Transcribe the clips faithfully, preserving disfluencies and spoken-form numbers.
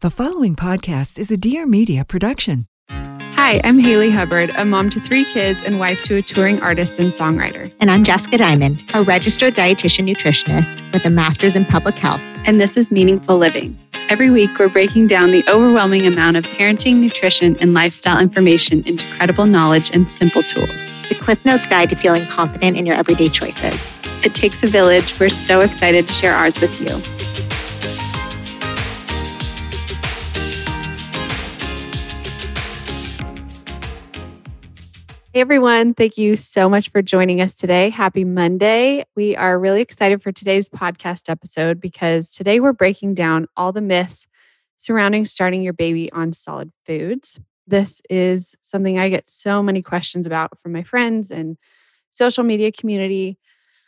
The following podcast is a Dear Media production. Hi, I'm Haley Hubbard, a mom to three kids and wife to a touring artist and songwriter. And I'm Jessica Diamond, a registered dietitian nutritionist with a master's in public health. And this is Meaningful Living. Every week, we're breaking down the overwhelming amount of parenting, nutrition, and lifestyle information into credible knowledge and simple tools. The Cliff Notes guide to feeling confident in your everyday choices. It takes a village. We're so excited to share ours with you. Hey everyone, thank you so much for joining us today. Happy Monday. We are really excited for today's podcast episode because today we're breaking down all the myths surrounding starting your baby on solid foods. This is something I get so many questions about from my friends and social media community,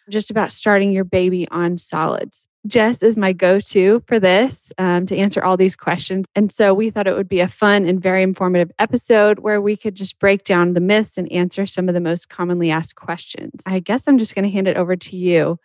just about starting your baby on solids. Jess is my go-to for this um, to answer all these questions. And so we thought it would be a fun and very informative episode where we could just break down the myths and answer some of the most commonly asked questions. I guess I'm just going to hand it over to you.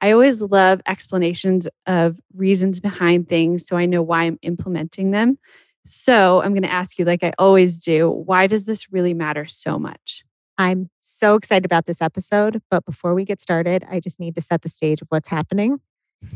I always love explanations of reasons behind things so I know why I'm implementing them. So I'm going to ask you, like I always do, why does this really matter so much? I'm so excited about this episode, but before we get started, I just need to set the stage of what's happening.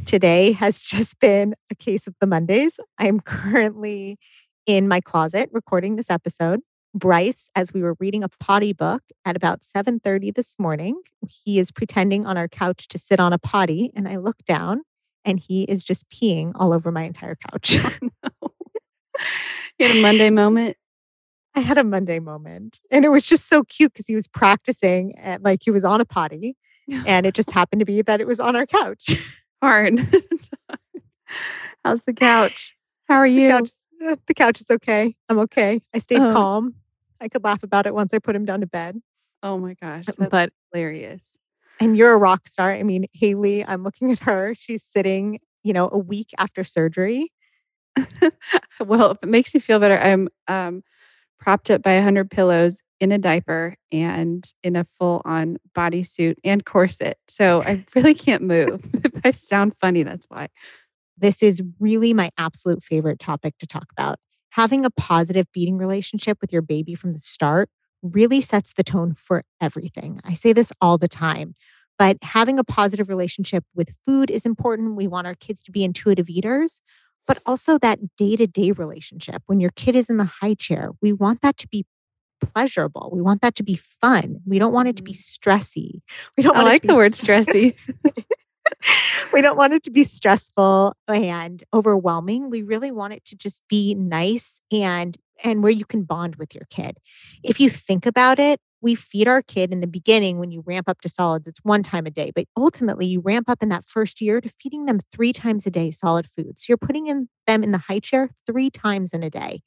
Today has just been a case of the Mondays. I'm currently in my closet recording this episode. Bryce, as we were reading a potty book at about seven thirty this morning, he is pretending on our couch to sit on a potty, and I look down and he is just peeing all over my entire couch. Oh, no. You had a Monday moment? I had a Monday moment. And it was just so cute because he was practicing at, like he was on a potty, and it just happened to be that it was on our couch. Hard. How's the couch? How are you? The couch, the couch is okay. I'm okay. I stayed oh. calm. I could laugh about it once I put him down to bed. Oh my gosh. That's but, hilarious. And you're a rock star. I mean, Haley, I'm looking at her. She's sitting, you know, a week after surgery. Well, if it makes you feel better, I'm um, propped up by one hundred pillows in a diaper and in a full-on bodysuit and corset. So I really can't move. If I sound funny, that's why. This is really my absolute favorite topic to talk about. Having a positive feeding relationship with your baby from the start really sets the tone for everything. I say this all the time, but having a positive relationship with food is important. We want our kids to be intuitive eaters, but also that day-to-day relationship. When your kid is in the high chair, we want that to be pleasurable. We want that to be fun. We don't want it to be stressy. We don't. I want like it to be the word stressy. We don't want it to be stressful and overwhelming. We really want it to just be nice and and where you can bond with your kid. If you think about it, we feed our kid in the beginning when you ramp up to solids. It's one time a day, but ultimately you ramp up in that first year to feeding them three times a day solid food. So you're putting in them in the high chair three times in a day.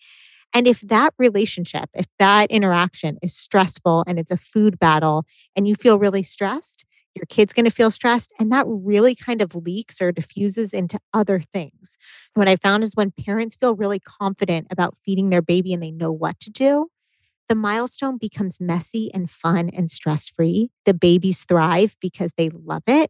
And if that relationship, if that interaction is stressful and it's a food battle and you feel really stressed, your kid's going to feel stressed. And that really kind of leaks or diffuses into other things. What I found is when parents feel really confident about feeding their baby and they know what to do, the milestone becomes messy and fun and stress-free. The babies thrive because they love it.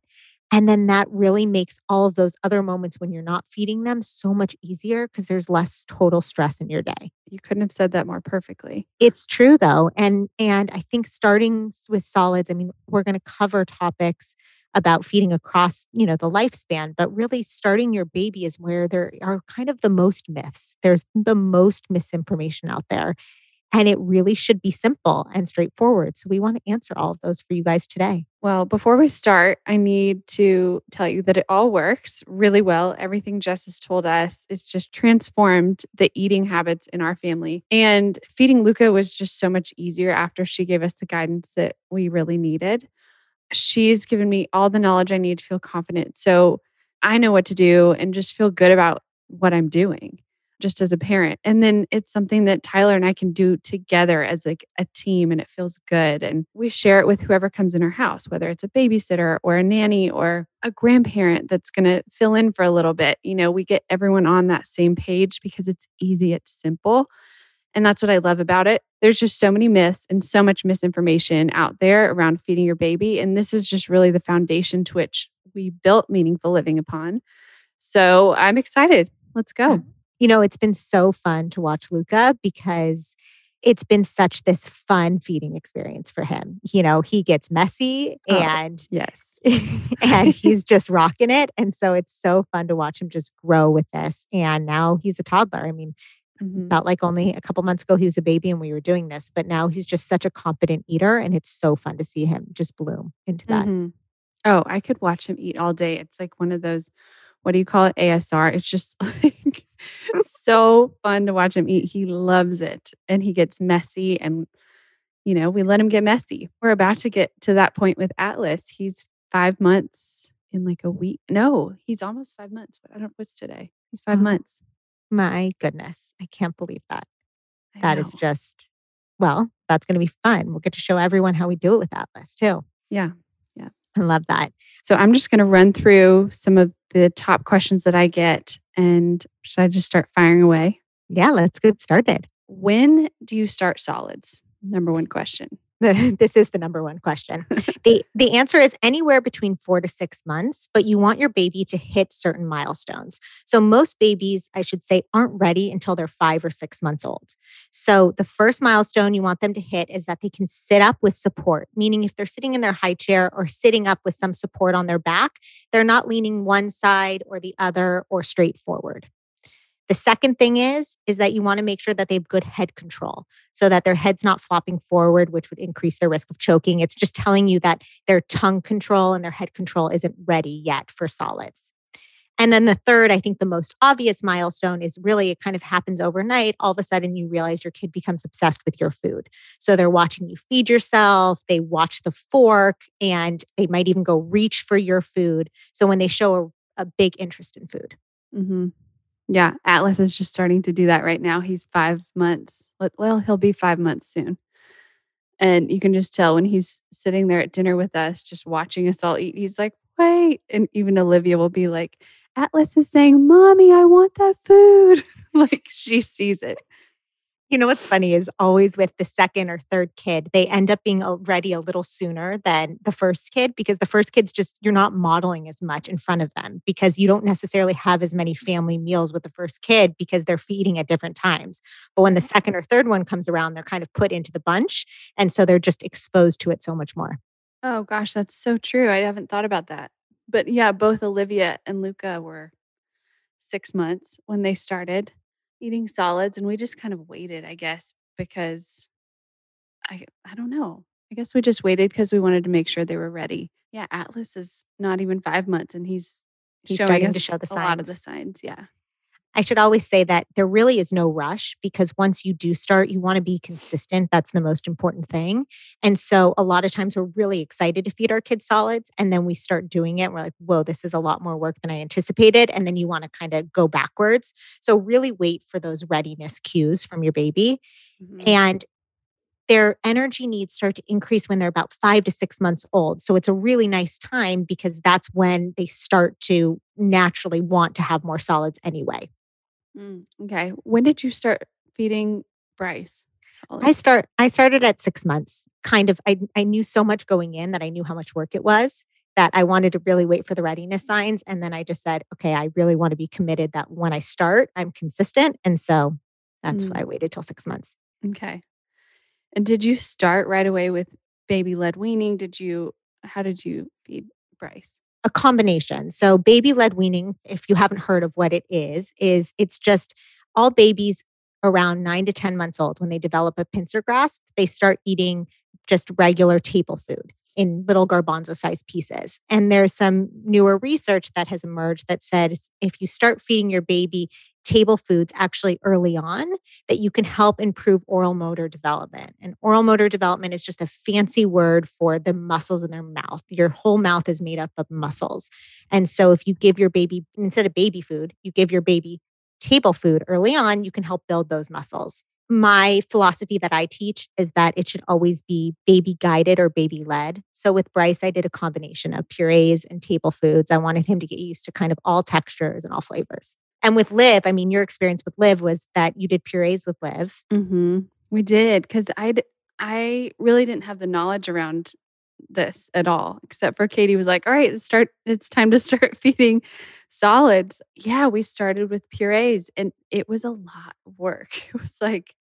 And then that really makes all of those other moments when you're not feeding them so much easier because there's less total stress in your day. You couldn't have said that more perfectly. It's true though. And and I think starting with solids, I mean, we're going to cover topics about feeding across, you know, the lifespan, but really starting your baby is where there are kind of the most myths. There's the most misinformation out there. And it really should be simple and straightforward. So we want to answer all of those for you guys today. Well, before we start, I need to tell you that it all works really well. Everything Jess has told us, it's just transformed the eating habits in our family. And feeding Luca was just so much easier after she gave us the guidance that we really needed. She's given me all the knowledge I need to feel confident. So I know what to do and just feel good about what I'm doing, just as a parent. And then it's something that Tyler and I can do together as like a team, and it feels good. And we share it with whoever comes in our house, whether it's a babysitter or a nanny or a grandparent that's going to fill in for a little bit. You know, we get everyone on that same page because it's easy, it's simple. And that's what I love about it. There's just so many myths and so much misinformation out there around feeding your baby. And this is just really the foundation to which we built Meaningful Living upon. So I'm excited. Let's go. Yeah. you know, it's been so fun to watch Luca because it's been such this fun feeding experience for him. You know, he gets messy and oh, yes, and he's just rocking it. And so it's so fun to watch him just grow with this. And now he's a toddler. I mean, mm-hmm. felt like only a couple months ago he was a baby and we were doing this, but now he's just such a competent eater, and it's so fun to see him just bloom into that. Mm-hmm. Oh, I could watch him eat all day. It's like one of those, what do you call it? A S R. It's just like so fun to watch him eat. He loves it, and he gets messy, and you know, we let him get messy. We're about to get to that point with Atlas. He's five months in like a week. No, he's almost five months. I don't know what's today. He's five oh. months. My goodness. I can't believe that. I that know. Is just, well, that's going to be fun. We'll get to show everyone how we do it with Atlas too. Yeah. Yeah. I love that. So I'm just going to run through some of the top questions that I get. And should I just start firing away? Yeah, let's get started. When do you start solids? Number one question. This is the number one question. the The answer is anywhere between four to six months, but you want your baby to hit certain milestones. So most babies, I should say, aren't ready until they're five or six months old. So the first milestone you want them to hit is that they can sit up with support, meaning if they're sitting in their high chair or sitting up with some support on their back, they're not leaning one side or the other or straight forward. The second thing is, is that you want to make sure that they have good head control so that their head's not flopping forward, which would increase their risk of choking. It's just telling you that their tongue control and their head control isn't ready yet for solids. And then the third, I think the most obvious milestone is really it kind of happens overnight. All of a sudden you realize your kid becomes obsessed with your food. So they're watching you feed yourself, they watch the fork, and they might even go reach for your food. So when they show a, a big interest in food. Mm-hmm. Yeah, Atlas is just starting to do that right now. He's five months. Well, he'll be five months soon. And you can just tell when he's sitting there at dinner with us, just watching us all eat, he's like, wait. And even Olivia will be like, Atlas is saying, Mommy, I want that food. Like she sees it. You know, what's funny is always with the second or third kid, they end up being ready a little sooner than the first kid because the first kid's just, you're not modeling as much in front of them because you don't necessarily have as many family meals with the first kid because they're feeding at different times. But when the second or third one comes around, they're kind of put into the bunch. And so they're just exposed to it so much more. Oh gosh, that's so true. I haven't thought about that. But yeah, both Olivia and Luca were six months when they started eating solids, and we just kind of waited, I guess, because I I don't know. I guess we just waited because we wanted to make sure they were ready. Yeah, Atlas is not even five months, and he's he's starting to show the signs. A lot of the signs, yeah. I should always say that there really is no rush because once you do start, you want to be consistent. That's the most important thing. And so a lot of times we're really excited to feed our kids solids. And then we start doing it. And we're like, whoa, this is a lot more work than I anticipated. And then you want to kind of go backwards. So really wait for those readiness cues from your baby. Mm-hmm. And their energy needs start to increase when they're about five to six months old. So it's a really nice time because that's when they start to naturally want to have more solids anyway. Mm, okay. When did you start feeding Bryce? Solid. I start. I started at six months. Kind of. I I knew so much going in that I knew how much work it was that I wanted to really wait for the readiness signs, and then I just said, okay, I really want to be committed that when I start, I'm consistent, and so that's mm. why I waited till six months. Okay. And did you start right away with baby-led weaning? Did you? How did you feed Bryce? A combination. So baby-led weaning, if you haven't heard of what it is, is it's just all babies around nine to ten months old, when they develop a pincer grasp, they start eating just regular table food in little garbanzo-sized pieces. And there's some newer research that has emerged that said if you start feeding your baby table foods actually early on, that you can help improve oral motor development. And oral motor development is just a fancy word for the muscles in their mouth. Your whole mouth is made up of muscles. And so if you give your baby, instead of baby food, you give your baby table food early on, you can help build those muscles. My philosophy that I teach is that it should always be baby guided or baby led. So with Bryce, I did a combination of purees and table foods. I wanted him to get used to kind of all textures and all flavors. And with Liv, I mean, your experience with Liv was that you did purees with Liv. Mm-hmm. We did because I I really didn't have the knowledge around this at all, except for Katie was like, all right, it's start. It's time to start feeding solids. Yeah, we started with purees and it was a lot of work. It was like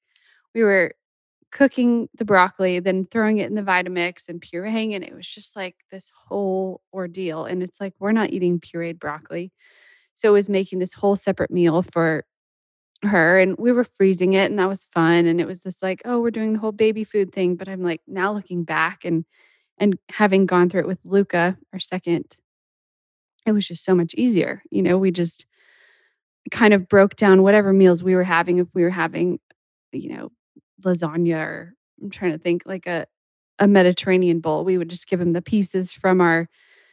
we were cooking the broccoli, then throwing it in the Vitamix and pureeing, and it was just like this whole ordeal. And it's like, we're not eating pureed broccoli. So it was making this whole separate meal for her, and we were freezing it, and that was fun. And it was this like, oh, we're doing the whole baby food thing. But I'm like, now looking back and and having gone through it with Luca, our second, it was just so much easier. You know, we just kind of broke down whatever meals we were having. If we were having, you know, lasagna, or I'm trying to think like a, a Mediterranean bowl, we would just give him the pieces from our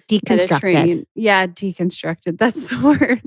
deconstructed. Yeah, deconstructed. That's the word.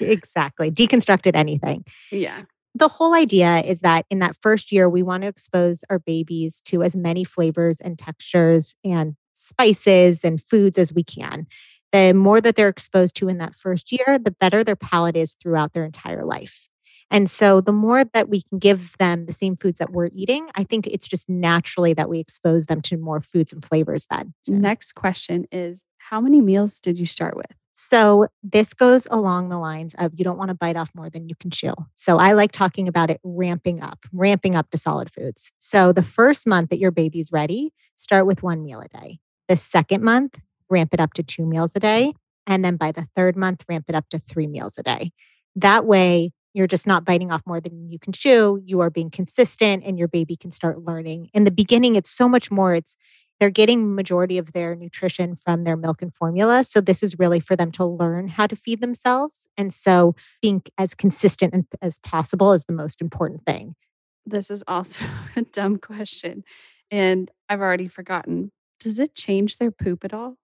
Exactly. Deconstructed anything. Yeah. The whole idea is that in that first year, we want to expose our babies to as many flavors and textures and spices and foods as we can. The more that they're exposed to in that first year, the better their palate is throughout their entire life. And so the more that we can give them the same foods that we're eating, I think it's just naturally that we expose them to more foods and flavors then. Next question is, how many meals did you start with? So this goes along the lines of you don't want to bite off more than you can chew. So I like talking about it ramping up, ramping up to solid foods. So the first month that your baby's ready, start with one meal a day. The second month, ramp it up to two meals a day. And then by the third month, ramp it up to three meals a day. That way, you're just not biting off more than you can chew. You are being consistent and your baby can start learning. In the beginning, it's so much more. It's they're getting majority of their nutrition from their milk and formula. So this is really for them to learn how to feed themselves. And so being as consistent as possible is the most important thing. This is also a dumb question. And I've already forgotten. Does it change their poop at all?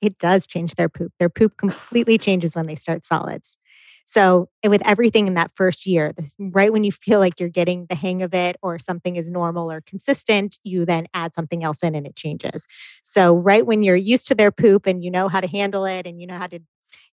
It does change their poop. Their poop completely changes when they start solids. So with everything in that first year, right when you feel like you're getting the hang of it or something is normal or consistent, you then add something else in and it changes. So right when you're used to their poop and you know how to handle it and you know how to,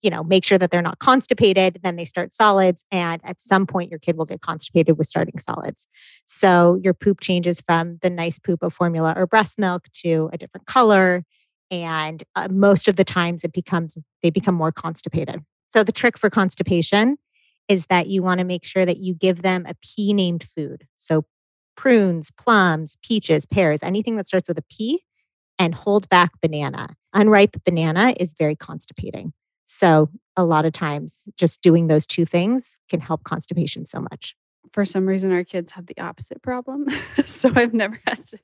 you know, make sure that they're not constipated, then they start solids. And at some point your kid will get constipated with starting solids. So your poop changes from the nice poop of formula or breast milk to a different color. And uh, most of the times it becomes, they become more constipated. So the trick for constipation is that you want to make sure that you give them a P-named food. So prunes, plums, peaches, pears, anything that starts with a P, and hold back banana. Unripe banana is very constipating. So a lot of times just doing those two things can help constipation so much. For some reason, our kids have the opposite problem. So I've never had to,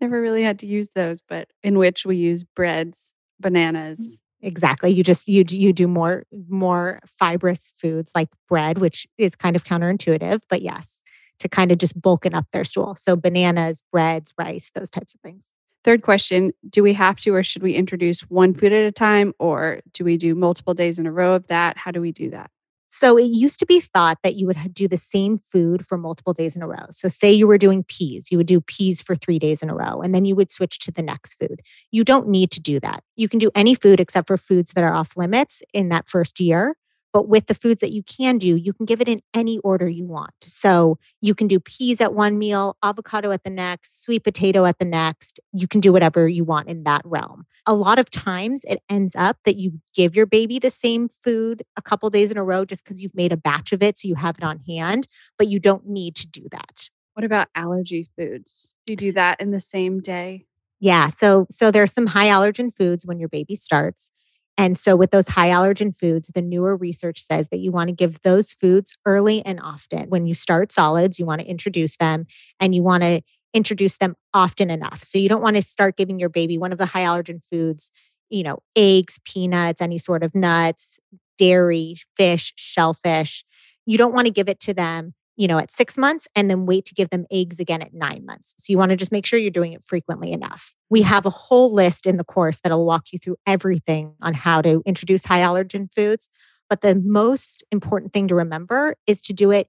never really had to use those, but in which we use breads, bananas, mm-hmm. Exactly. You just, you, you do more, more fibrous foods like bread, which is kind of counterintuitive, but yes, to kind of just bulken up their stool. So bananas, breads, rice, those types of things. Third question, do we have to, or should we introduce one food at a time, or do we do multiple days in a row of that? How do we do that? So it used to be thought that you would do the same food for multiple days in a row. So say you were doing peas, you would do peas for three days in a row, and then you would switch to the next food. You don't need to do that. You can do any food except for foods that are off limits in that first year. But with the foods that you can do, you can give it in any order you want. So you can do peas at one meal, avocado at the next, sweet potato at the next. You can do whatever you want in that realm. A lot of times it ends up that you give your baby the same food a couple days in a row just because you've made a batch of it. So you have it on hand, but you don't need to do that. What about allergy foods? Do you do that in the same day? Yeah. So, so there are some high allergen foods when your baby starts. And so with those high allergen foods, the newer research says that you want to give those foods early and often. When you start solids, you want to introduce them, and you want to introduce them often enough. So you don't want to start giving your baby one of the high allergen foods, you know, eggs, peanuts, any sort of nuts, dairy, fish, shellfish. You don't want to give it to them, you know, at six months and then wait to give them eggs again at nine months. So you want to just make sure you're doing it frequently enough. We have a whole list in the course that'll walk you through everything on how to introduce high allergen foods. But the most important thing to remember is to do it,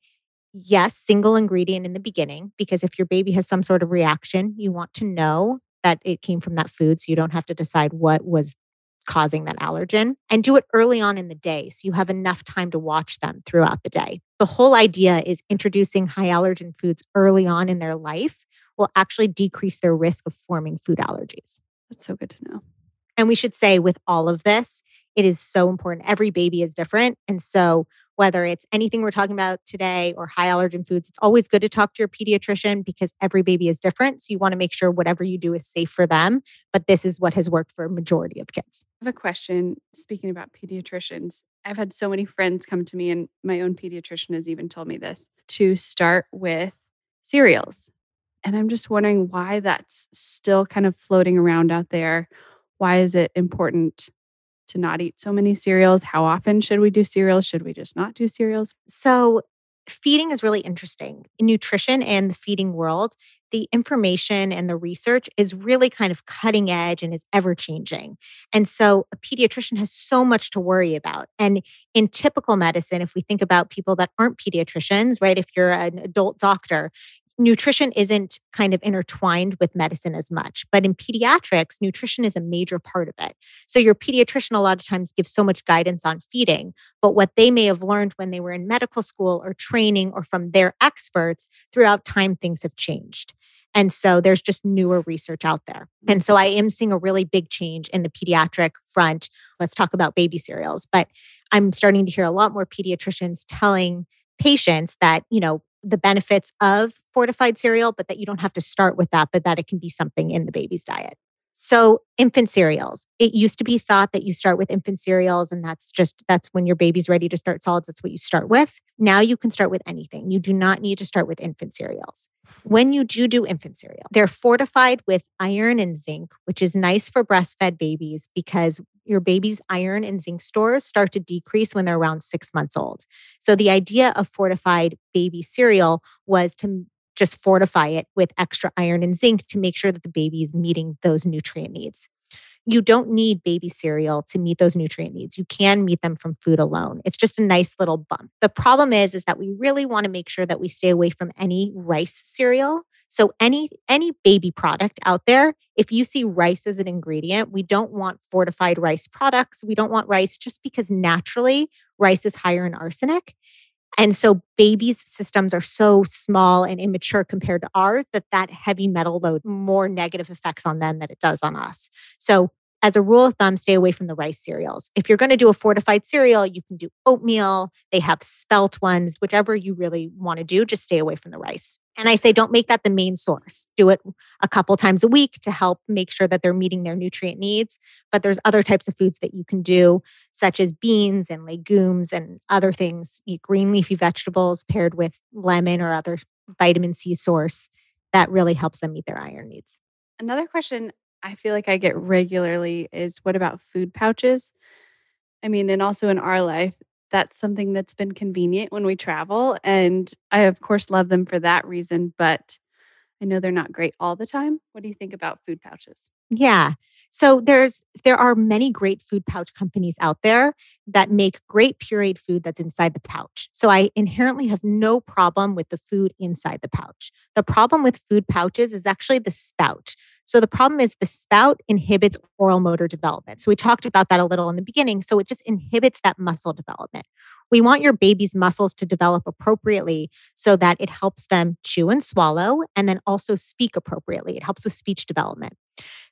yes, single ingredient in the beginning, because if your baby has some sort of reaction, you want to know that it came from that food. So you don't have to decide what was causing that allergen, and do it early on in the day so you have enough time to watch them throughout the day. The whole idea is introducing high allergen foods early on in their life will actually decrease their risk of forming food allergies. That's so good to know. And we should say with all of this, it is so important. Every baby is different. And so whether it's anything we're talking about today or high allergen foods, it's always good to talk to your pediatrician because every baby is different. So you want to make sure whatever you do is safe for them. But this is what has worked for a majority of kids. I have a question. Speaking about pediatricians, I've had so many friends come to me, and my own pediatrician has even told me this, to start with cereals. And I'm just wondering why that's still kind of floating around out there. Why is it important to not eat so many cereals? How often should we do cereals? Should we just not do cereals? So feeding is really interesting. In nutrition and the feeding world, the information and the research is really kind of cutting edge and is ever-changing. And so a pediatrician has so much to worry about. And in typical medicine, if we think about people that aren't pediatricians, right? If you're an adult doctor, nutrition isn't kind of intertwined with medicine as much. But in pediatrics, nutrition is a major part of it. So your pediatrician a lot of times gives so much guidance on feeding, but what they may have learned when they were in medical school or training or from their experts, throughout time, things have changed. And so there's just newer research out there. And so I am seeing a really big change in the pediatric front. Let's talk about baby cereals. But I'm starting to hear a lot more pediatricians telling patients that, you know, the benefits of fortified cereal, but that you don't have to start with that, but that it can be something in the baby's diet. So infant cereals, it used to be thought that you start with infant cereals and that's just, that's when your baby's ready to start solids. That's what you start with. Now you can start with anything. You do not need to start with infant cereals. When you do do infant cereal, they're fortified with iron and zinc, which is nice for breastfed babies because your baby's iron and zinc stores start to decrease when they're around six months old. So the idea of fortified baby cereal was to just fortify it with extra iron and zinc to make sure that the baby is meeting those nutrient needs. You don't need baby cereal to meet those nutrient needs. You can meet them from food alone. It's just a nice little bump. The problem is, is that we really want to make sure that we stay away from any rice cereal. So any, any baby product out there, if you see rice as an ingredient, we don't want fortified rice products. We don't want rice just because naturally rice is higher in arsenic. And so babies' systems are so small and immature compared to ours that that heavy metal load more negative effects on them than it does on us. So as a rule of thumb, stay away from the rice cereals. If you're going to do a fortified cereal, you can do oatmeal. They have spelt ones, whichever you really want to do, just stay away from the rice. And I say, don't make that the main source. Do it a couple times a week to help make sure that they're meeting their nutrient needs. But there's other types of foods that you can do, such as beans and legumes and other things. Eat green leafy vegetables paired with lemon or other vitamin C source that really helps them meet their iron needs. Another question I feel like I get regularly is, what about food pouches? I mean, and also in our life, that's something that's been convenient when we travel. And I, of course, love them for that reason, but I know they're not great all the time. What do you think about food pouches? Yeah. So there's there are many great food pouch companies out there that make great pureed food that's inside the pouch. So I inherently have no problem with the food inside the pouch. The problem with food pouches is actually the spout. So the problem is the spout inhibits oral motor development. So we talked about that a little in the beginning. So it just inhibits that muscle development. We want your baby's muscles to develop appropriately so that it helps them chew and swallow and then also speak appropriately. It helps with speech development.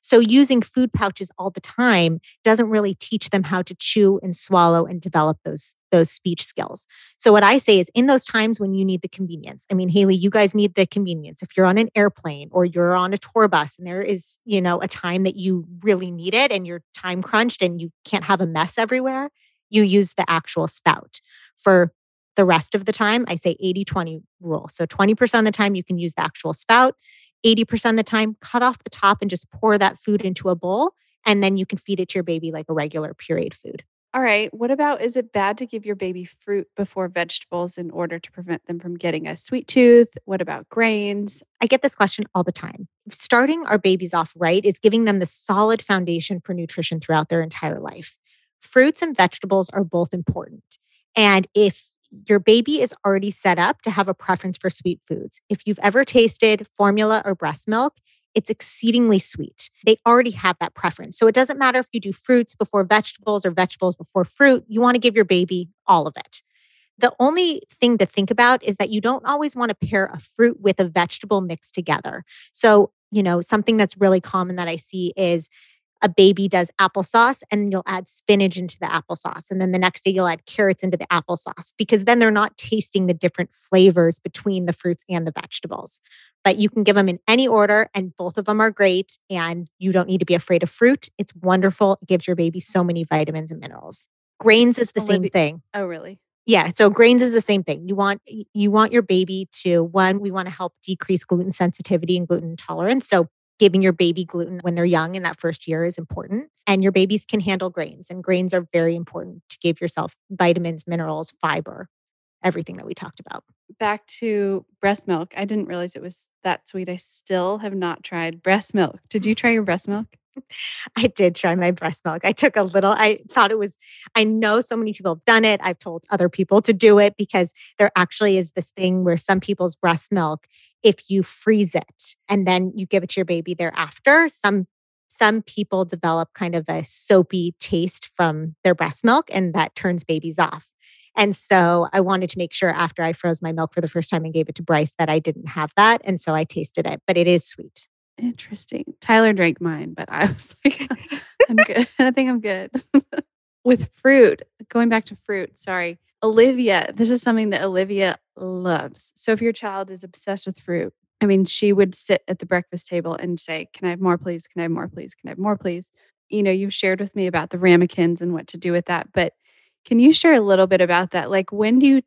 So using food pouches all the time doesn't really teach them how to chew and swallow and develop those, those speech skills. So what I say is, in those times when you need the convenience, I mean, Haley, you guys need the convenience. If you're on an airplane or you're on a tour bus and there is, you know, a time that you really need it and you're time crunched and you can't have a mess everywhere, you use the actual spout. For the rest of the time, I say eighty twenty rule. So twenty percent of the time you can use the actual spout. eighty percent of the time, cut off the top and just pour that food into a bowl. And then you can feed it to your baby like a regular pureed food. All right. What about, is it bad to give your baby fruit before vegetables in order to prevent them from getting a sweet tooth? What about grains? I get this question all the time. Starting our babies off right is giving them the solid foundation for nutrition throughout their entire life. Fruits and vegetables are both important. And if your baby is already set up to have a preference for sweet foods, if you've ever tasted formula or breast milk, it's exceedingly sweet. They already have that preference. So it doesn't matter if you do fruits before vegetables or vegetables before fruit. You want to give your baby all of it. The only thing to think about is that you don't always want to pair a fruit with a vegetable mixed together. So you know, something that's really common that I see is a baby does applesauce and you'll add spinach into the applesauce. And then the next day you'll add carrots into the applesauce because then they're not tasting the different flavors between the fruits and the vegetables. But you can give them in any order and both of them are great and you don't need to be afraid of fruit. It's wonderful. It gives your baby so many vitamins and minerals. Grains is the same thing. Oh, really? Yeah. So grains is the same thing. You want you want your baby to, one, we want to help decrease gluten sensitivity and gluten intolerance. So giving your baby gluten when they're young in that first year is important. And your babies can handle grains. And grains are very important to give yourself vitamins, minerals, fiber, everything that we talked about. Back to breast milk. I didn't realize it was that sweet. I still have not tried breast milk. Did you try your breast milk? I did try my breast milk. I took a little, I thought it was, I know so many people have done it. I've told other people to do it because there actually is this thing where some people's breast milk, if you freeze it and then you give it to your baby thereafter, some some people develop kind of a soapy taste from their breast milk and that turns babies off. And so I wanted to make sure after I froze my milk for the first time and gave it to Bryce that I didn't have that. And so I tasted it, but it is sweet. Interesting. Tyler drank mine, but I was like, I'm good. I think I'm good. With fruit, going back to fruit, sorry. Olivia, this is something that Olivia loves. So if your child is obsessed with fruit, I mean, she would sit at the breakfast table and say, can I have more, please? Can I have more, please? Can I have more, please? You know, you've shared with me about the ramekins and what to do with that, but can you share a little bit about that? Like, when do you,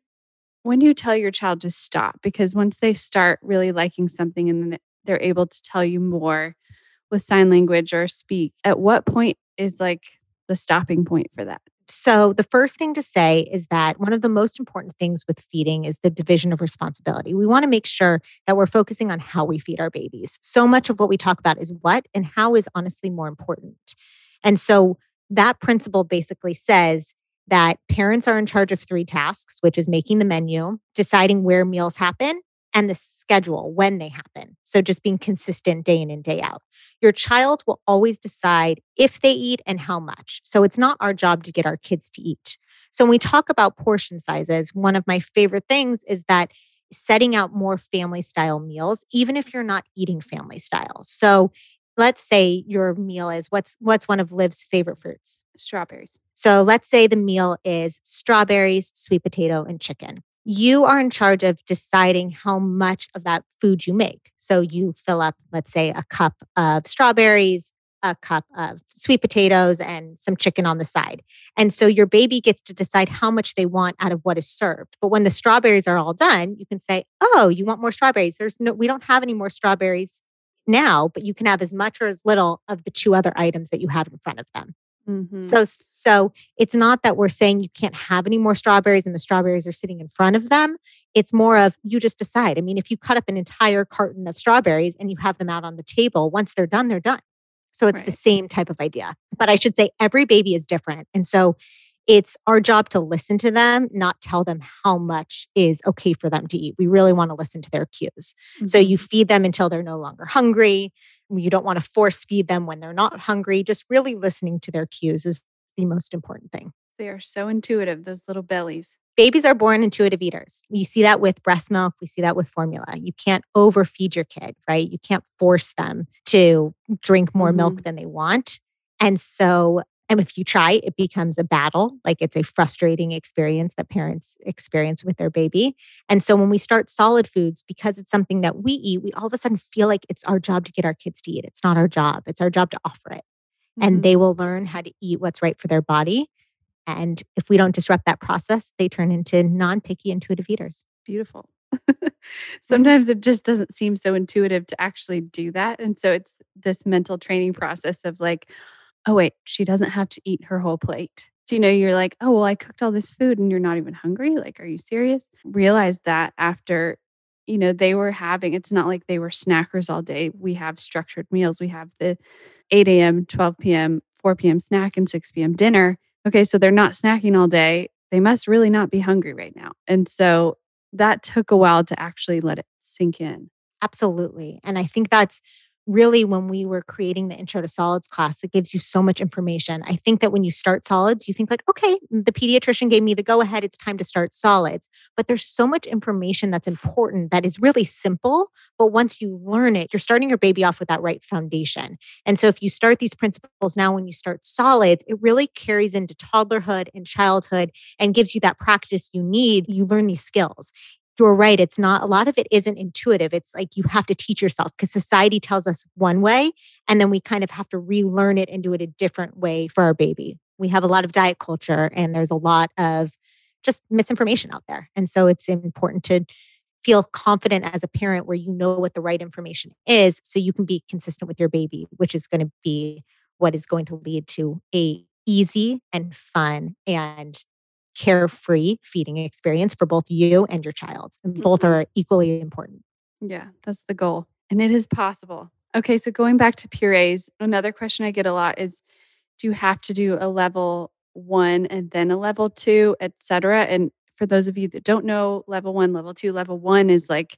when do you tell your child to stop? Because once they start really liking something and then they're able to tell you more with sign language or speak, at what point is like the stopping point for that? So the first thing to say is that one of the most important things with feeding is the division of responsibility. We want to make sure that we're focusing on how we feed our babies. So much of what we talk about is what and how is honestly more important. And so that principle basically says that parents are in charge of three tasks, which is making the menu, deciding where meals happen, and the schedule when they happen. So just being consistent day in and day out. Your child will always decide if they eat and how much. So it's not our job to get our kids to eat. So when we talk about portion sizes, one of my favorite things is that setting out more family style meals, even if you're not eating family style. So let's say your meal is, what's what's one of Liv's favorite fruits? Strawberries. So let's say the meal is strawberries, sweet potato, and chicken. You are in charge of deciding how much of that food you make. So you fill up, let's say, a cup of strawberries, a cup of sweet potatoes, and some chicken on the side. And so your baby gets to decide how much they want out of what is served. But when the strawberries are all done, you can say, oh, you want more strawberries? There's no, we don't have any more strawberries now, but you can have as much or as little of the two other items that you have in front of them. Mm-hmm. So, so it's not that we're saying you can't have any more strawberries and the strawberries are sitting in front of them. It's more of you just decide. I mean, if you cut up an entire carton of strawberries and you have them out on the table, once they're done, they're done. So it's right. The same type of idea. But I should say every baby is different. And so it's our job to listen to them, not tell them how much is okay for them to eat. We really want to listen to their cues. Mm-hmm. So you feed them until they're no longer hungry. You don't want to force feed them when they're not hungry. Just really listening to their cues is the most important thing. They are so intuitive, those little bellies. Babies are born intuitive eaters. You see that with breast milk. We see that with formula. You can't overfeed your kid, right? You can't force them to drink more mm-hmm. milk than they want. And so, and if you try, it becomes a battle. Like it's a frustrating experience that parents experience with their baby. And so when we start solid foods, because it's something that we eat, we all of a sudden feel like it's our job to get our kids to eat. It's not our job. It's our job to offer it. Mm-hmm. And they will learn how to eat what's right for their body. And if we don't disrupt that process, they turn into non-picky intuitive eaters. Beautiful. Sometimes it just doesn't seem so intuitive to actually do that. And so it's this mental training process of like, oh, wait, she doesn't have to eat her whole plate. So, you know, you're like, oh, well, I cooked all this food and you're not even hungry. Like, are you serious? Realize that after, you know, they were having, it's not like they were snackers all day. We have structured meals. We have the eight a.m., twelve p.m., four p.m. snack and six p.m. dinner. Okay, so they're not snacking all day. They must really not be hungry right now. And so that took a while to actually let it sink in. Absolutely. And I think that's really when we were creating the Intro to Solids class that gives you so much information. I think that when you start solids, you think like, okay, the pediatrician gave me the go-ahead, it's time to start solids. But there's so much information that's important that is really simple. But once you learn it, you're starting your baby off with that right foundation. And so if you start these principles now when you start solids, it really carries into toddlerhood and childhood and gives you that practice you need. You learn these skills. You're right. It's not, a lot of it isn't intuitive. It's like you have to teach yourself because society tells us one way, and then we kind of have to relearn it and do it a different way for our baby. We have a lot of diet culture and there's a lot of just misinformation out there. And so it's important to feel confident as a parent where you know what the right information is so you can be consistent with your baby, which is going to be what is going to lead to a easy and fun and carefree feeding experience for both you and your child. And both are equally important. Yeah, that's the goal. And it is possible. Okay, so going back to purees, another question I get a lot is, do you have to do a level one and then a level two, et cetera? And for those of you that don't know, level one, level two, level one is like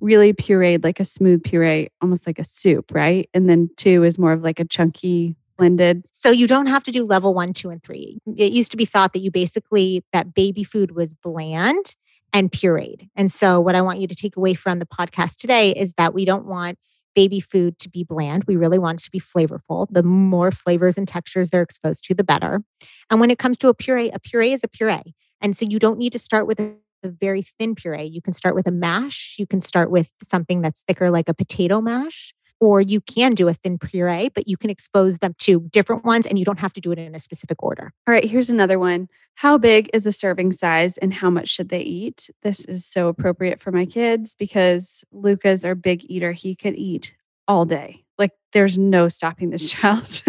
really pureed, like a smooth puree, almost like a soup, right? And then two is more of like a chunky blended. So you don't have to do level one, two, and three. It used to be thought that you basically, that baby food was bland and pureed. And so what I want you to take away from the podcast today is that we don't want baby food to be bland. We really want it to be flavorful. The more flavors and textures they're exposed to, the better. And when it comes to a puree, a puree is a puree. And so you don't need to start with a a very thin puree. You can start with a mash. You can start with something that's thicker, like a potato mash. Or you can do a thin puree, but you can expose them to different ones and you don't have to do it in a specific order. All right, here's another one. How big is the serving size and how much should they eat? This is so appropriate for my kids because Luca's our big eater. He could eat all day. Like there's no stopping this child.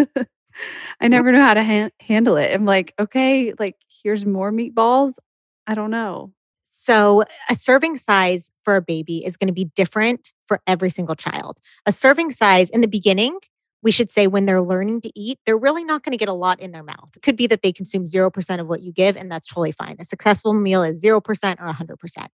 I never know how to ha- handle it. I'm like, okay, like here's more meatballs. I don't know. So a serving size for a baby is going to be different for every single child. A serving size in the beginning, we should say when they're learning to eat, they're really not going to get a lot in their mouth. It could be that they consume zero percent of what you give, and that's totally fine. A successful meal is zero percent or one hundred percent.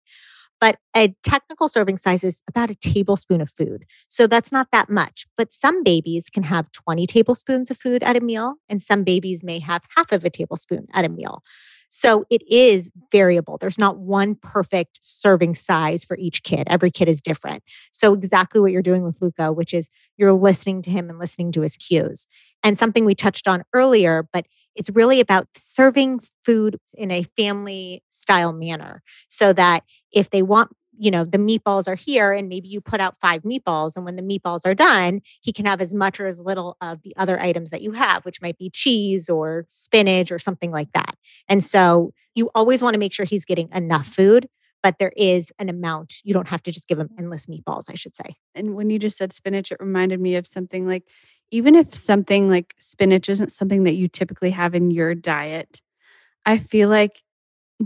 But a technical serving size is about a tablespoon of food. So that's not that much. But some babies can have twenty tablespoons of food at a meal, and some babies may have half of a tablespoon at a meal. So it is variable. There's not one perfect serving size for each kid. Every kid is different. So exactly what you're doing with Luca, which is you're listening to him and listening to his cues. And something we touched on earlier, but it's really about serving food in a family style manner so that if they want, you know, the meatballs are here and maybe you put out five meatballs, and when the meatballs are done, he can have as much or as little of the other items that you have, which might be cheese or spinach or something like that. And so you always want to make sure he's getting enough food, but there is an amount. You don't have to just give him endless meatballs, I should say. And when you just said spinach, it reminded me of something like, even if something like spinach isn't something that you typically have in your diet, I feel like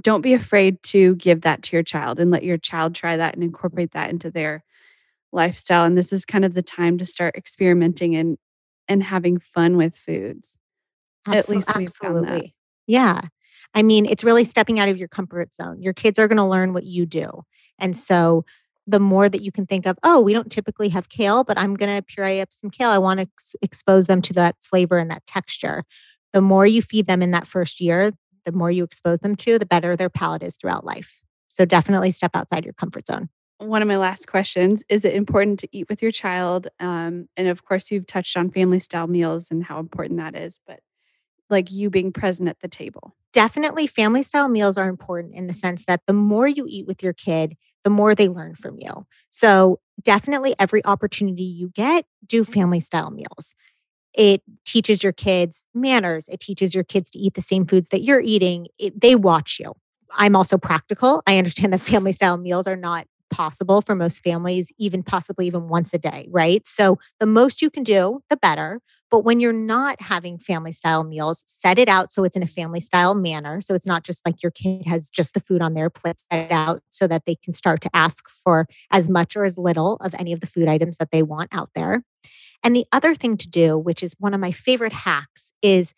don't be afraid to give that to your child and let your child try that and incorporate that into their lifestyle. And this is kind of the time to start experimenting and and having fun with foods. Absolutely. At least we've found that. Yeah. I mean, it's really stepping out of your comfort zone. Your kids are going to learn what you do. And so the more that you can think of, oh, we don't typically have kale, but I'm going to puree up some kale. I want to ex- expose them to that flavor and that texture. The more you feed them in that first year, the more you expose them to, the better their palate is throughout life. So definitely step outside your comfort zone. One of my last questions, is it important to eat with your child? Um, and of course, you've touched on family style meals and how important that is, but like you being present at the table. Definitely family style meals are important in the sense that the more you eat with your kid, the more they learn from you. So definitely every opportunity you get, do family style meals. It teaches your kids manners. It teaches your kids to eat the same foods that you're eating. It, they watch you. I'm also practical. I understand that family style meals are not possible for most families, even possibly even once a day, right? So the most you can do, the better. But when you're not having family style meals, set it out so it's in a family style manner. So it's not just like your kid has just the food on their plate. Set it out so that they can start to ask for as much or as little of any of the food items that they want out there. And the other thing to do, which is one of my favorite hacks, is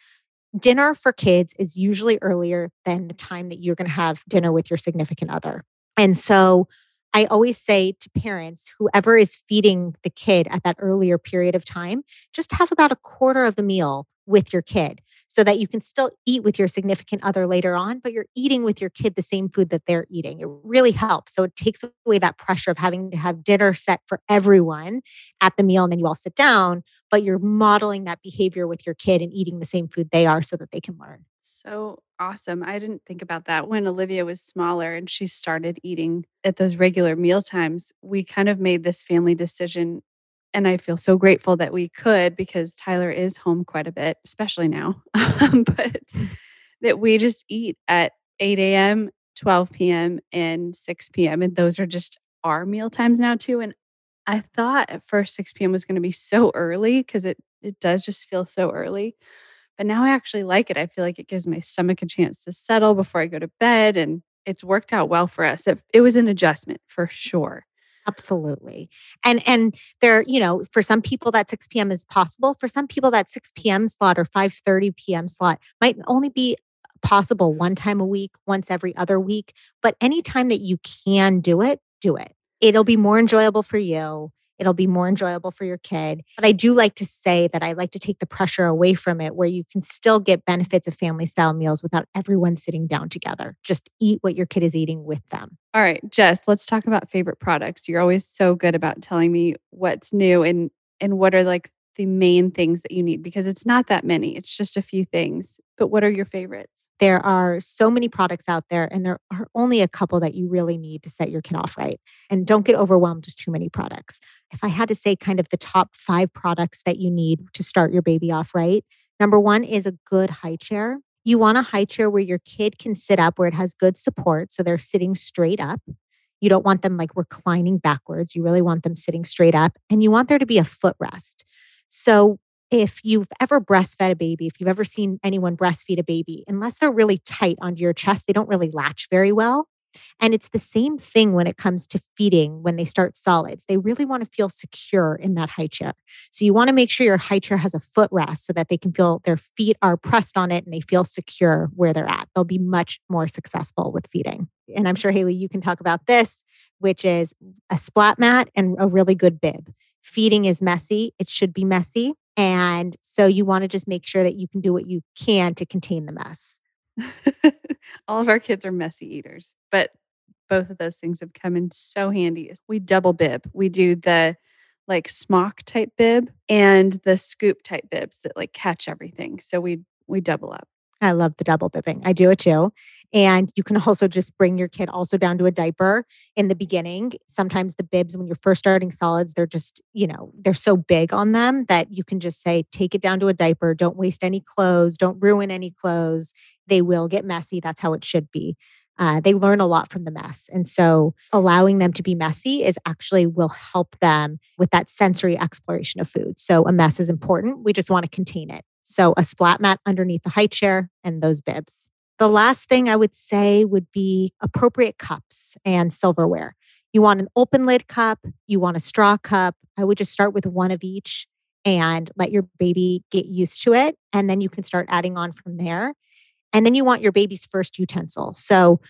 dinner for kids is usually earlier than the time that you're going to have dinner with your significant other. And so I always say to parents, whoever is feeding the kid at that earlier period of time, just have about a quarter of the meal with your kid so that you can still eat with your significant other later on, but you're eating with your kid the same food that they're eating. It really helps. So it takes away that pressure of having to have dinner set for everyone at the meal and then you all sit down, but you're modeling that behavior with your kid and eating the same food they are so that they can learn. So awesome. I didn't think about that. When Olivia was smaller and she started eating at those regular meal times, we kind of made this family decision. And I feel so grateful that we could, because Tyler is home quite a bit, especially now, but that we just eat at eight a.m., twelve p.m., and six p.m. And those are just our meal times now too. And I thought at first six p.m. was going to be so early because it, it does just feel so early. But now I actually like it. I feel like it gives my stomach a chance to settle before I go to bed. And it's worked out well for us. It, it was an adjustment for sure. Absolutely. And and there, you know, for some people that six p.m. is possible. For some people that six p.m. slot or five thirty p.m. slot might only be possible one time a week, once every other week. But anytime that you can do it, do it. It'll be more enjoyable for you. It'll be more enjoyable for your kid. But I do like to say that I like to take the pressure away from it, where you can still get benefits of family style meals without everyone sitting down together. Just eat what your kid is eating with them. All right, Jess, let's talk about favorite products. You're always so good about telling me what's new and, and what are like the main things that you need, because it's not that many. It's just a few things. But what are your favorites? There are so many products out there, and there are only a couple that you really need to set your kid off right. And don't get overwhelmed with too many products. If I had to say kind of the top five products that you need to start your baby off right, number one is a good high chair. You want a high chair where your kid can sit up, where it has good support. So they're sitting straight up. You don't want them like reclining backwards. You really want them sitting straight up, and you want there to be a footrest. So if you've ever breastfed a baby, if you've ever seen anyone breastfeed a baby, unless they're really tight onto your chest, they don't really latch very well. And it's the same thing when it comes to feeding. When they start solids, they really want to feel secure in that high chair. So you want to make sure your high chair has a footrest so that they can feel their feet are pressed on it and they feel secure where they're at. They'll be much more successful with feeding. And I'm sure, Haley, you can talk about this, which is a splat mat and a really good bib. Feeding is messy. It should be messy. And so you want to just make sure that you can do what you can to contain the mess. All of our kids are messy eaters, but both of those things have come in so handy. We double bib. We do the like smock type bib and the scoop type bibs that like catch everything. So we we double up. I love the double bibbing. I do it too. And you can also just bring your kid also down to a diaper in the beginning. Sometimes the bibs, when you're first starting solids, they're just, you know, they're so big on them that you can just say, take it down to a diaper. Don't waste any clothes. Don't ruin any clothes. They will get messy. That's how it should be. Uh, they learn a lot from the mess. And so allowing them to be messy is actually will help them with that sensory exploration of food. So a mess is important. We just want to contain it. So a splat mat underneath the high chair and those bibs. The last thing I would say would be appropriate cups and silverware. You want an open lid cup. You want a straw cup. I would just start with one of each and let your baby get used to it. And then you can start adding on from there. And then you want your baby's first utensil. So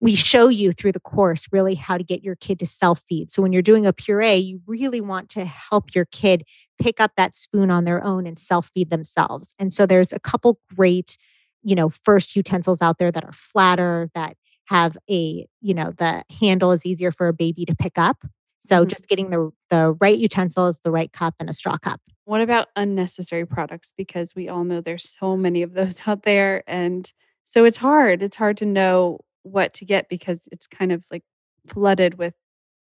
we show you through the course really how to get your kid to self-feed. So when you're doing a puree, you really want to help your kid pick up that spoon on their own and self-feed themselves. And so there's a couple great, you know, first utensils out there that are flatter, that have a, you know, the handle is easier for a baby to pick up. So mm-hmm. just getting the, the right utensils, the right cup, and a straw cup. What about unnecessary products? Because we all know there's so many of those out there. And so it's hard. It's hard to know what to get because it's kind of like flooded with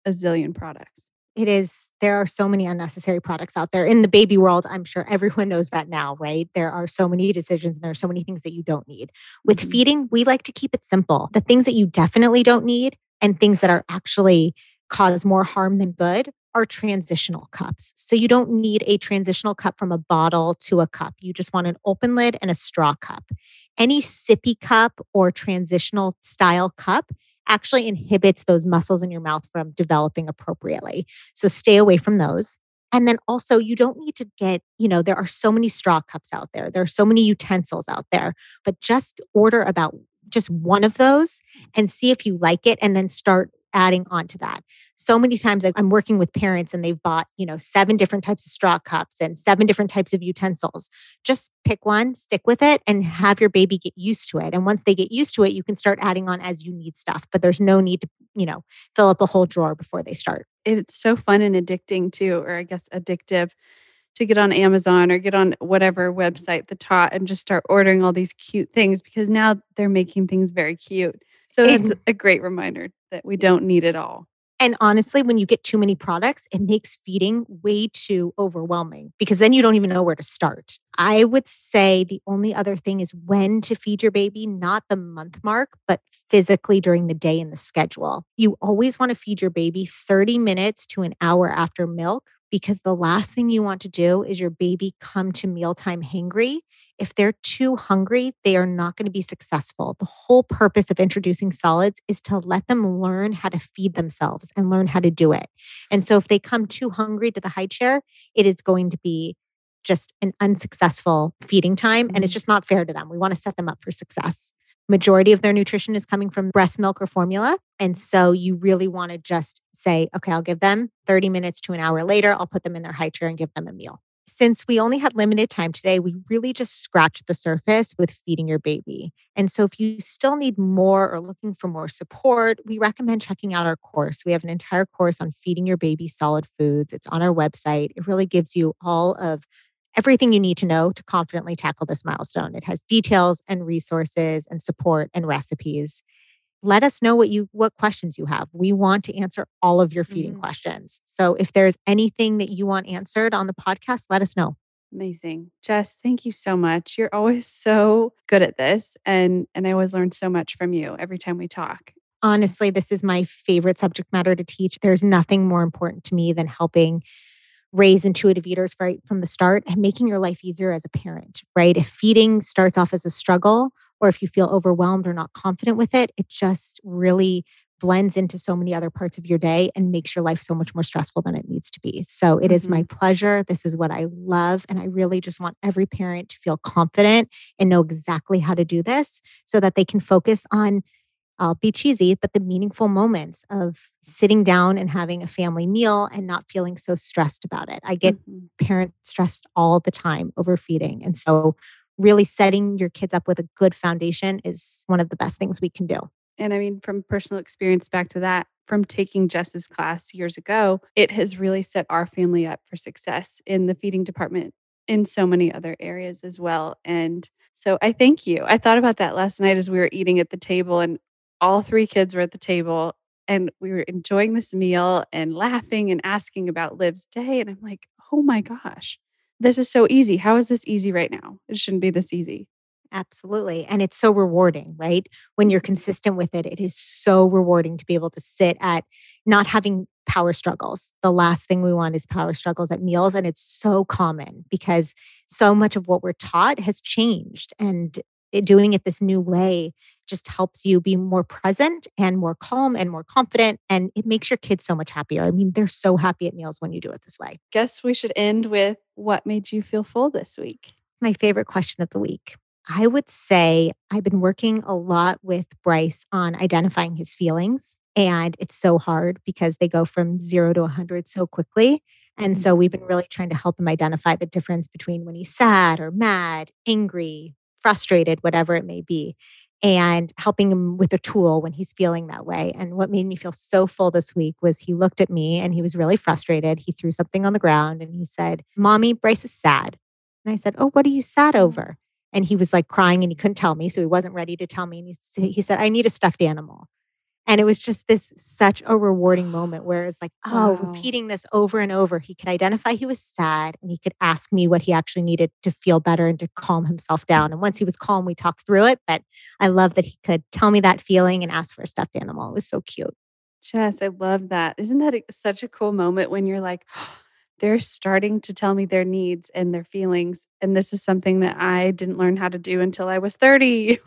a zillion products. It is. There are so many unnecessary products out there in the baby world. I'm sure everyone knows that now, right? There are so many decisions and there are so many things that you don't need. With mm-hmm. feeding, we like to keep it simple. The things that you definitely don't need and things that are actually cause more harm than good are transitional cups. So you don't need a transitional cup from a bottle to a cup. You just want an open lid and a straw cup. Any sippy cup or transitional style cup actually inhibits those muscles in your mouth from developing appropriately. So stay away from those. And then also you don't need to get, you know, there are so many straw cups out there. There are so many utensils out there, but just order about just one of those and see if you like it and then start adding on to that. So many times I'm working with parents and they've bought, you know, seven different types of straw cups and seven different types of utensils. Just pick one, stick with it, and have your baby get used to it. And once they get used to it, you can start adding on as you need stuff, but there's no need to, you know, fill up a whole drawer before they start. It's so fun and addicting too, or I guess addictive, to get on Amazon or get on whatever website, the tot, and just start ordering all these cute things because now they're making things very cute. So it's a great reminder that we don't need it all. And honestly, when you get too many products, it makes feeding way too overwhelming because then you don't even know where to start. I would say the only other thing is when to feed your baby, not the month mark, but physically during the day in the schedule. You always want to feed your baby thirty minutes to an hour after milk, because the last thing you want to do is your baby come to mealtime hangry. If they're too hungry, they are not going to be successful. The whole purpose of introducing solids is to let them learn how to feed themselves and learn how to do it. And so if they come too hungry to the high chair, it is going to be just an unsuccessful feeding time. And it's just not fair to them. We want to set them up for success. Majority of their nutrition is coming from breast milk or formula. And so you really want to just say, okay, I'll give them thirty minutes to an hour later. I'll put them in their high chair and give them a meal. Since we only had limited time today, we really just scratched the surface with feeding your baby. And so if you still need more or looking for more support, we recommend checking out our course. We have an entire course on feeding your baby solid foods. It's on our website. It really gives you all of everything you need to know to confidently tackle this milestone. It has details and resources and support and recipes. Let us know what you what questions you have. We want to answer all of your feeding mm-hmm. questions. So if there's anything that you want answered on the podcast, let us know. Amazing. Jess, thank you so much. You're always so good at this. And, and I always learn so much from you every time we talk. Honestly, this is my favorite subject matter to teach. There's nothing more important to me than helping raise intuitive eaters right from the start and making your life easier as a parent, right? If feeding starts off as a struggle, or if you feel overwhelmed or not confident with it, it just really blends into so many other parts of your day and makes your life so much more stressful than it needs to be. So it mm-hmm. is my pleasure. This is what I love. And I really just want every parent to feel confident and know exactly how to do this so that they can focus on, I'll be cheesy, but the meaningful moments of sitting down and having a family meal and not feeling so stressed about it. I get mm-hmm. parent stressed all the time over feeding. And so really setting your kids up with a good foundation is one of the best things we can do. And I mean, from personal experience back to that, from taking Jess's class years ago, it has really set our family up for success in the feeding department in so many other areas as well. And so I thank you. I thought about that last night as we were eating at the table and all three kids were at the table and we were enjoying this meal and laughing and asking about Liv's day. And I'm like, oh my gosh, this is so easy. How is this easy right now? It shouldn't be this easy. Absolutely. And it's so rewarding, right? When you're consistent with it, it is so rewarding to be able to sit at not having power struggles. The last thing we want is power struggles at meals. And it's so common because so much of what we're taught has changed. And doing it this new way just helps you be more present and more calm and more confident. And it makes your kids so much happier. I mean, they're so happy at meals when you do it this way. Guess we should end with what made you feel full this week? My favorite question of the week. I would say I've been working a lot with Bryce on identifying his feelings. And it's so hard because they go from zero to one hundred so quickly. And so we've been really trying to help him identify the difference between when he's sad or mad, angry, frustrated, whatever it may be, and helping him with a tool when he's feeling that way. And what made me feel so full this week was he looked at me and he was really frustrated. He threw something on the ground and he said, "Mommy, Bryce is sad." And I said, "Oh, what are you sad over?" And he was like crying and he couldn't tell me. So he wasn't ready to tell me. And he, he said, "I need a stuffed animal." And it was just this such a rewarding moment where it's like, oh, wow. Repeating this over and over, he could identify he was sad and he could ask me what he actually needed to feel better and to calm himself down. And once he was calm, we talked through it. But I love that he could tell me that feeling and ask for a stuffed animal. It was so cute. Jess, I love that. Isn't that a, such a cool moment when you're like, oh, they're starting to tell me their needs and their feelings. And this is something that I didn't learn how to do until I was thirty.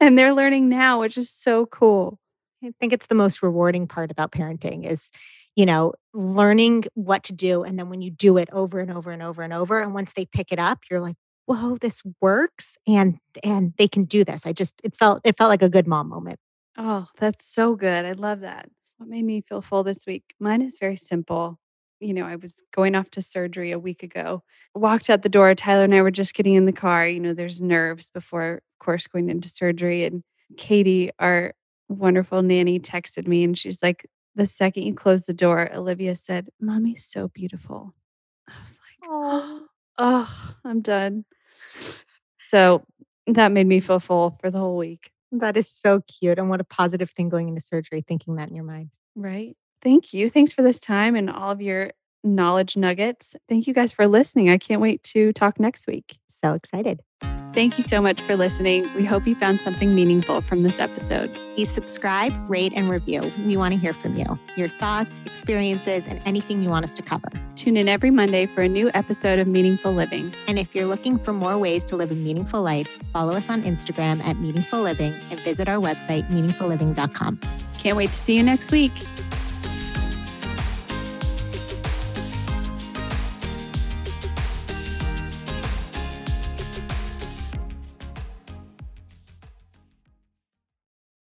And they're learning now, which is so cool. I think it's the most rewarding part about parenting is, you know, learning what to do. And then when you do it over and over and over and over, and once they pick it up, you're like, whoa, this works. And, and they can do this. I just, it felt, it felt like a good mom moment. Oh, that's so good. I love that. What made me feel full this week? Mine is very simple. You know, I was going off to surgery a week ago, walked out the door. Tyler and I were just getting in the car. You know, there's nerves before, of course, going into surgery. And Katie, our wonderful nanny, texted me and she's like, the second you close the door, Olivia said, Mommy's so beautiful. I was like, aww. Oh, I'm done. So that made me feel full for the whole week. That is so cute. And what a positive thing going into surgery, thinking that in your mind. Right. Thank you. Thanks for this time and all of your knowledge nuggets. Thank you guys for listening. I can't wait to talk next week. So excited. Thank you so much for listening. We hope you found something meaningful from this episode. Please subscribe, rate, and review. We want to hear from you, your thoughts, experiences, and anything you want us to cover. Tune in every Monday for a new episode of Meaningful Living. And if you're looking for more ways to live a meaningful life, follow us on Instagram at Meaningful Living and visit our website, meaningful living dot com. Can't wait to see you next week.